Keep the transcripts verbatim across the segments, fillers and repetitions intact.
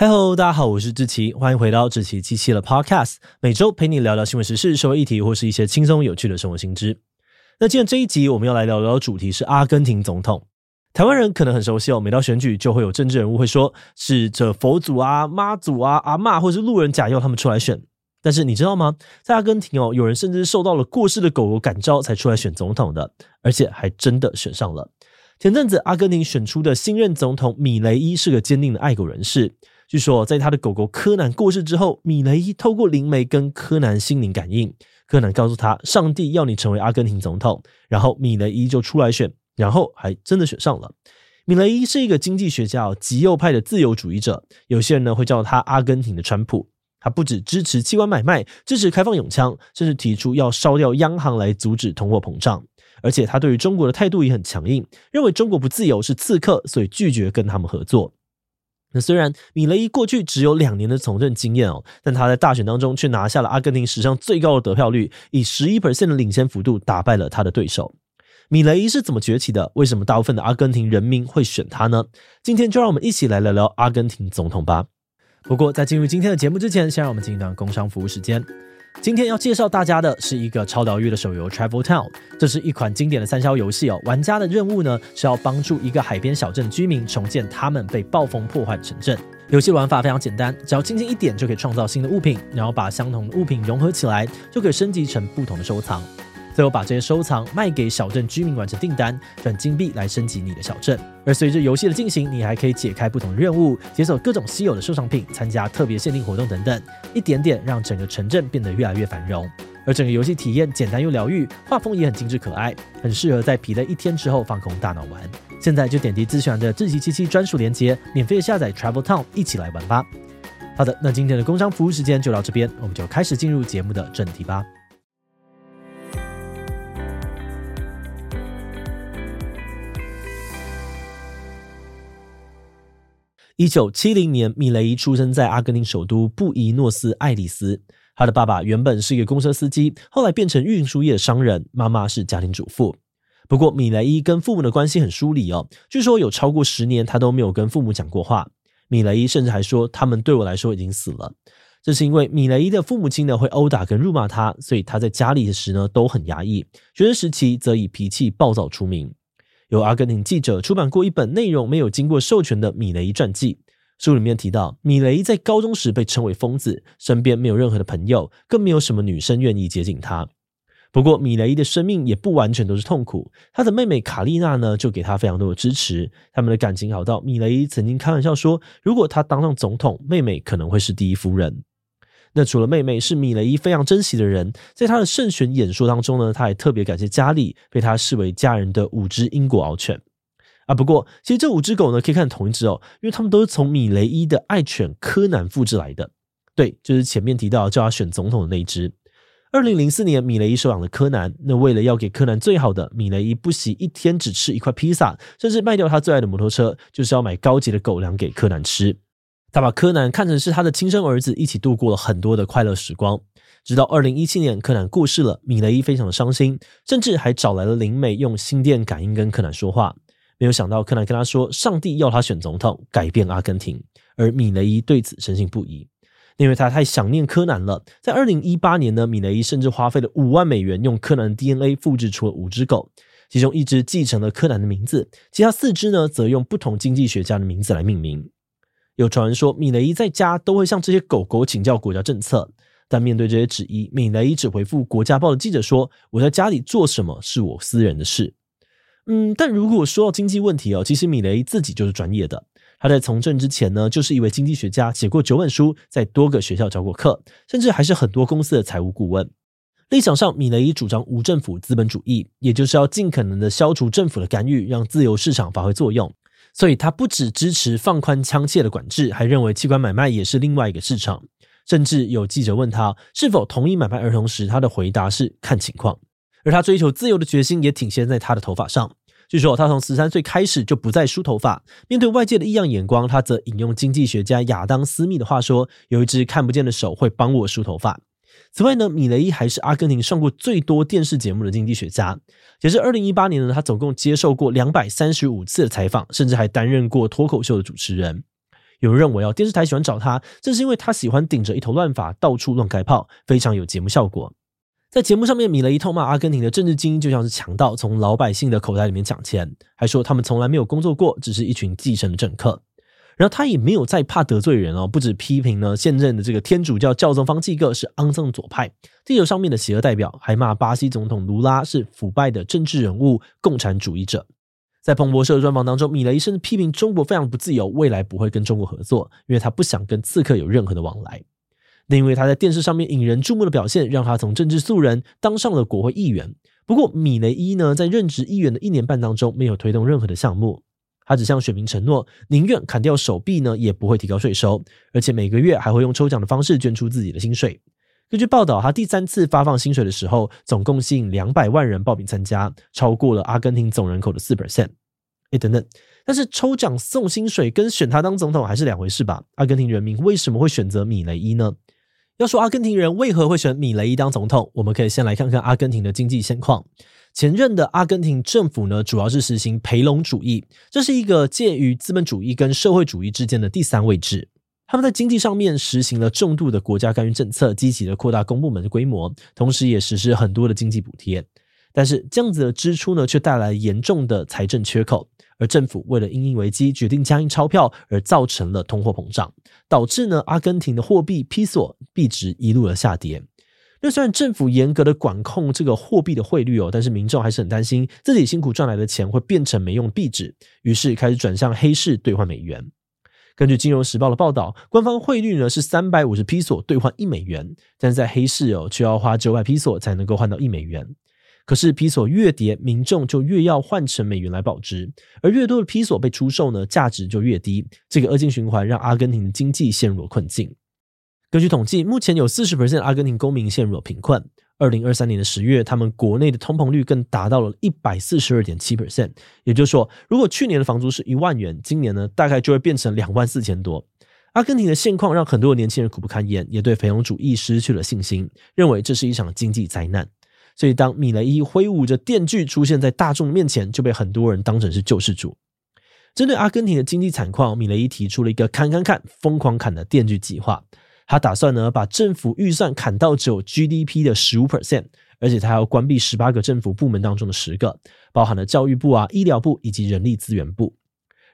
Hello， 大家好，我是志祺，欢迎回到志祺七七的 Podcast， 每周陪你聊聊新闻时事、社会议题，或是一些轻松有趣的生活新知。那今天这一集我们要来聊聊的主题是阿根廷总统。台湾人可能很熟悉哦，每到选举就会有政治人物会说是这佛祖啊、妈祖啊、阿嬷或是路人甲要他们出来选。但是你知道吗？在阿根廷哦，有人甚至受到了过世的狗狗感召才出来选总统的，而且还真的选上了。前阵子阿根廷选出的新任总统米雷伊是个坚定的爱狗人士。据说在他的狗狗柯南过世之后，米雷伊透过灵媒跟柯南心灵感应，柯南告诉他上帝要你成为阿根廷总统，然后米雷伊就出来选，然后还真的选上了。米雷伊是一个经济学家，极右派的自由主义者，有些人呢会叫他阿根廷的川普。他不只支持器官买卖，支持开放拥枪，甚至提出要烧掉央行来阻止通货膨胀，而且他对于中国的态度也很强硬，认为中国不自由是刺客，所以拒绝跟他们合作。那虽然米雷伊过去只有两年的从政经验哦，但他在大选当中却拿下了阿根廷史上最高的得票率，以 百分之十一 的领先幅度打败了他的对手。米雷伊是怎么崛起的？为什么大部分的阿根廷人民会选他呢？今天就让我们一起来聊聊阿根廷总统吧。不过在进入今天的节目之前，先让我们进一段工商服务时间。今天要介绍大家的是一个超疗愈的手游 Travel Town， 这是一款经典的三消游戏哦。玩家的任务呢是要帮助一个海边小镇居民重建他们被暴风破坏的城镇。游戏玩法非常简单，只要轻轻一点就可以创造新的物品，然后把相同的物品融合起来，就可以升级成不同的收藏。最后把这些收藏卖给小镇居民完成订单，转金币来升级你的小镇。而随着游戏的进行，你还可以解开不同的任务，解锁各种稀有的收藏品，参加特别限定活动等等，一点点让整个城镇变得越来越繁荣。而整个游戏体验简单又疗愈，画风也很精致可爱，很适合在疲累一天之后放空大脑玩。现在就点击资讯栏的志祺七七专属连结，免费下载 Travel Town， 一起来玩吧。好的，那今天的工商服务时间就到这边，我们就开始进入节目的正题吧。一九七零年，米雷伊出生在阿根廷首都布宜诺斯艾利斯。他的爸爸原本是一个公车司机，后来变成运输业的商人，妈妈是家庭主妇。不过米雷伊跟父母的关系很疏离哦，据说有超过十年他都没有跟父母讲过话。米雷伊甚至还说，他们对我来说已经死了。这是因为米雷伊的父母亲呢会殴打跟辱骂他，所以他在家里时呢都很压抑，学生时期则以脾气暴躁出名。有阿根廷记者出版过一本内容没有经过授权的米雷伊传记，书里面提到米雷伊在高中时被称为疯子，身边没有任何的朋友，更没有什么女生愿意接近他。不过米雷伊的生命也不完全都是痛苦，他的妹妹卡丽娜呢就给他非常多的支持，他们的感情好到米雷伊曾经开玩笑说，如果他当上总统，妹妹可能会是第一夫人。那除了妹妹是米雷伊非常珍惜的人，在他的胜选演说当中呢，他还特别感谢家里被他视为家人的五只英国獒犬啊。不过其实这五只狗呢可以看同一只哦，因为他们都是从米雷伊的爱犬柯南复制来的，对，就是前面提到叫他选总统的那一只。二零零四年米雷伊收养了柯南，那为了要给柯南最好的，米雷伊不惜一天只吃一块披萨，甚至卖掉他最爱的摩托车，就是要买高级的狗粮给柯南吃。他把柯南看成是他的亲生儿子，一起度过了很多的快乐时光。直到二零一七年柯南过世了，米雷伊非常的伤心，甚至还找来了灵媒用心电感应跟柯南说话。没有想到柯南跟他说上帝要他选总统，改变阿根廷，而米雷伊对此深信不疑。因为他太想念柯南了，在二零一八年呢，米雷伊甚至花费了五万美元用柯南的 D N A 复制出了五只狗，其中一只继承了柯南的名字，其他四只呢则用不同经济学家的名字来命名。有传闻说米雷伊在家都会向这些狗狗请教国家政策，但面对这些质疑，米雷伊只回复国家报的记者说，我在家里做什么是我私人的事。嗯，但如果说到经济问题哦，其实米雷伊自己就是专业的。他在从政之前呢就是一位经济学家，写过九本书，在多个学校教过课，甚至还是很多公司的财务顾问。立场上米雷伊主张无政府资本主义，也就是要尽可能的消除政府的干预，让自由市场发挥作用。所以他不只支持放宽枪械的管制，还认为器官买卖也是另外一个市场。甚至有记者问他是否同意买卖儿童时，他的回答是看情况。而他追求自由的决心也体现在他的头发上。据说他从十三岁开始就不再梳头发，面对外界的异样眼光，他则引用经济学家亚当·斯密的话说，有一只看不见的手会帮我梳头发。此外呢，米雷伊还是阿根廷上过最多电视节目的经济学家。截至二零一八年呢，他总共接受过两百三十五次的采访，甚至还担任过脱口秀的主持人。有人认为哦，电视台喜欢找他，正是因为他喜欢顶着一头乱发到处乱开炮，非常有节目效果。在节目上面，米雷痛骂阿根廷的政治精英就像是强盗，从老百姓的口袋里面抢钱，还说他们从来没有工作过，只是一群寄生的政客。然后他也没有再怕得罪人哦，不止批评呢现任的这个天主教教宗方济各是肮脏左派，地球上面的邪恶代表，还骂巴西总统卢拉是腐败的政治人物、共产主义者。在彭博社的专访当中，米雷甚至批评中国非常不自由，未来不会跟中国合作，因为他不想跟刺客有任何的往来。那因为他在电视上面引人注目的表现，让他从政治素人当上了国会议员。不过米雷伊呢，在任职议员的一年半当中，没有推动任何的项目。他只向选民承诺，宁愿砍掉手臂呢，也不会提高税收，而且每个月还会用抽奖的方式捐出自己的薪水。根据报道，他第三次发放薪水的时候，总共吸引两百万人报名参加，超过了阿根廷总人口的 百分之四。 诶，等等，但是抽奖送薪水跟选他当总统还是两回事吧？阿根廷人民为什么会选择米雷伊呢？要说阿根廷人为何会选米雷伊当总统，我们可以先来看看阿根廷的经济现况。前任的阿根廷政府呢，主要是实行培隆主义，这是一个介于资本主义跟社会主义之间的第三位制。他们在经济上面实行了重度的国家干预政策，积极的扩大公部门的规模，同时也实施很多的经济补贴。但是这样子的支出呢，却带来严重的财政缺口，而政府为了因应危机，决定加印钞票，而造成了通货膨胀，导致呢阿根廷的货币披索币值一路的下跌。那虽然政府严格的管控这个货币的汇率哦，但是民众还是很担心自己辛苦赚来的钱会变成没用币值，于是开始转向黑市兑换美元。根据金融时报的报道，官方汇率呢是三百五十披索兑换一美元，但是在黑市哦却要花九百披索才能够换到一美元。可是披索越跌，民众就越要换成美元来保值，而越多的披索被出售呢，价值就越低。这个恶性循环让阿根廷的经济陷入了困境。根据统计，目前有 百分之四十 的阿根廷公民陷入了贫困。二零二三年的十月，他们国内的通膨率更达到了 百分之一百四十二点七， 也就是说，如果去年的房租是一万元，今年呢大概就会变成两万四千多。阿根廷的现况让很多年轻人苦不堪言，也对培隆主义失去了信心，认为这是一场经济灾难。所以当米雷伊挥舞着电锯出现在大众面前，就被很多人当成是救世主。针对阿根廷的经济惨况，米雷伊提出了一个砍砍砍疯狂砍的电锯计划。他打算呢把政府预算砍到只有 G D P 的 百分之十五， 而且他还要关闭十八个政府部门当中的十个，包含了教育部啊、医疗部以及人力资源部。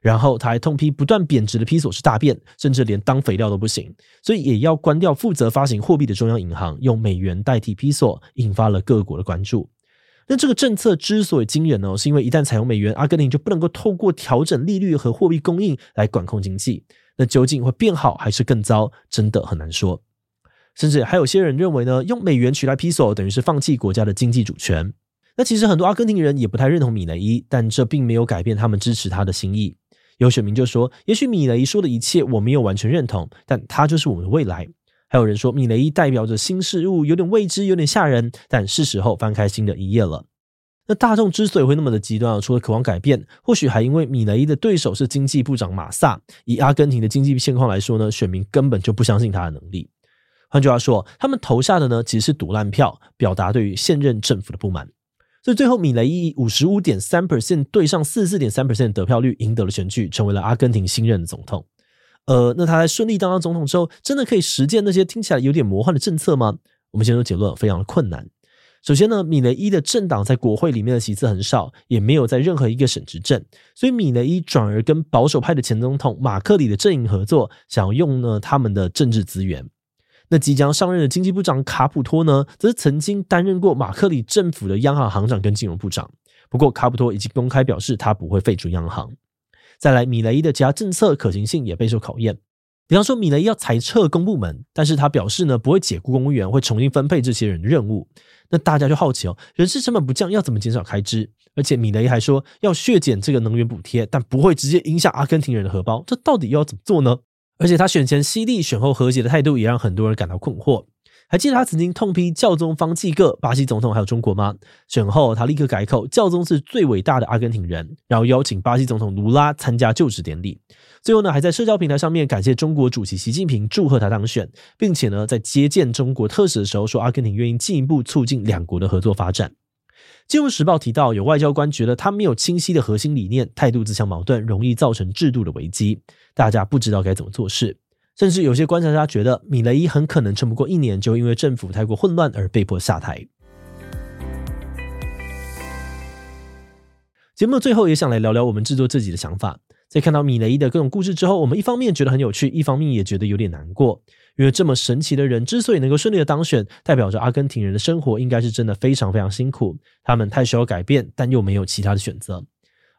然后他还痛批不断贬值的披索是大便，甚至连当肥料都不行，所以也要关掉负责发行货币的中央银行，用美元代替披索，引发了各国的关注。那这个政策之所以惊人哦，是因为一旦采用美元，阿根廷就不能够透过调整利率和货币供应来管控经济。那究竟会变好还是更糟，真的很难说。甚至还有些人认为呢，用美元取代披索等于是放弃国家的经济主权。那其实很多阿根廷人也不太认同米雷伊，但这并没有改变他们支持他的心意。有选民就说，也许米雷伊说的一切我没有完全认同，但他就是我们的未来。还有人说，米雷伊代表着新事物，有点未知，有点吓人，但是时候翻开新的一页了。那大众之所以会那么的极端，除了渴望改变，或许还因为米雷伊的对手是经济部长马萨，以阿根廷的经济现况来说呢，选民根本就不相信他的能力。换句话说，他们投下的呢其实是赌烂票，表达对于现任政府的不满。所以最后米雷伊 百分之五十五点三 对上 百分之四十四点三 的得票率赢得了选举，成为了阿根廷新任的总统。呃，那他在顺利当上总统之后，真的可以实践那些听起来有点魔幻的政策吗？我们先说结论，非常的困难。首先呢，米雷伊的政党在国会里面的席次很少，也没有在任何一个省执政，所以米雷伊转而跟保守派的前总统马克里的阵营合作，想要用呢他们的政治资源。那即将上任的经济部长卡普托呢，则是曾经担任过马克里政府的央行行长跟金融部长，不过卡普托已经公开表示他不会废除央行。再来，米雷伊的其他政策可行性也备受考验。比方说，米雷伊要裁撤公部门，但是他表示呢不会解雇公务员，会重新分配这些人的任务。那大家就好奇哦，人事成本不降要怎么减少开支？而且米雷伊还说要削减这个能源补贴，但不会直接影响阿根廷人的荷包，这到底要怎么做呢？而且他选前犀利，选后和谐的态度也让很多人感到困惑。还记得他曾经痛批教宗方济各、巴西总统还有中国吗？选后他立刻改口，教宗是最伟大的阿根廷人，然后邀请巴西总统卢拉参加就职典礼。最后呢，还在社交平台上面感谢中国主席习近平，祝贺他当选，并且呢在接见中国特使的时候说，阿根廷愿意进一步促进两国的合作发展。金融时报提到，有外交官觉得他没有清晰的核心理念，态度自相矛盾，容易造成制度的危机，大家不知道该怎么做事。甚至有些观察家觉得，米雷伊很可能撑不过一年，就因为政府太过混乱而被迫下台。节目的最后也想来聊聊我们制作自己的想法。在看到米雷伊的各种故事之后，我们一方面觉得很有趣，一方面也觉得有点难过，因为这么神奇的人之所以能够顺利的当选，代表着阿根廷人的生活应该是真的非常非常辛苦，他们太需要改变，但又没有其他的选择。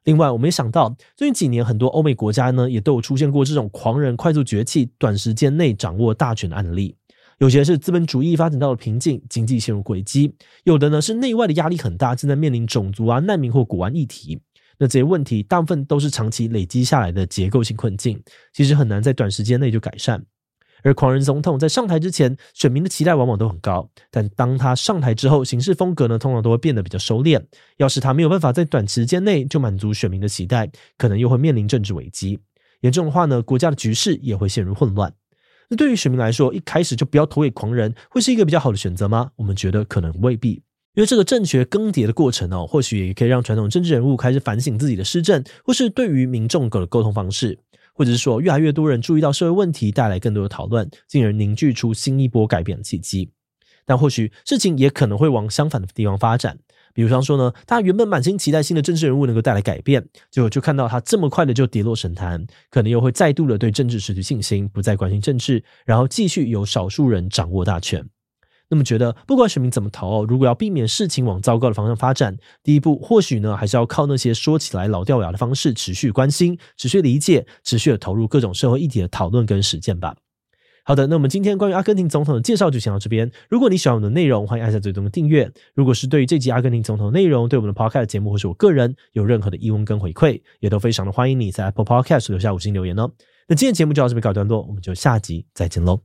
另外我们也想到，最近几年很多欧美国家呢，也都有出现过这种狂人快速崛起，短时间内掌握大权的案例。有些是资本主义发展到了瓶颈，经济陷入危机，有的呢是内外的压力很大，正在面临种族啊、难民或国安议题。那这些问题大部分都是长期累积下来的结构性困境，其实很难在短时间内就改善。而狂人总统在上台之前，选民的期待往往都很高，但当他上台之后，行事风格呢通常都会变得比较收敛。要是他没有办法在短时间内就满足选民的期待，可能又会面临政治危机，严重的话呢，国家的局势也会陷入混乱。那对于选民来说，一开始就不要投给狂人，会是一个比较好的选择吗？我们觉得可能未必，因为这个政权更迭的过程哦，或许也可以让传统政治人物开始反省自己的施政，或是对于民众的沟通方式，或者是说越来越多人注意到社会问题，带来更多的讨论，进而凝聚出新一波改变的契机。但或许事情也可能会往相反的地方发展，比如说呢，他原本满心期待新的政治人物能够带来改变，结果就看到他这么快的就跌落神坛，可能又会再度的对政治失去信心，不再关心政治，然后继续由少数人掌握大权。那么觉得不管选民怎么投、哦、如果要避免事情往糟糕的方向发展，第一步或许呢还是要靠那些说起来老掉牙的方式，持续关心，持续理解，持续的投入各种社会议题的讨论跟实践吧。好的，那我们今天关于阿根廷总统的介绍就先到这边。如果你喜欢我们的内容，欢迎按下最终的订阅。如果是对于这集阿根廷总统的内容，对我们的 Podcast 节目或是我个人有任何的疑问跟回馈，也都非常的欢迎你在 Apple Podcast 留下五星留言哦。那今天节目就到这边告一段落，我们就下集再见喽。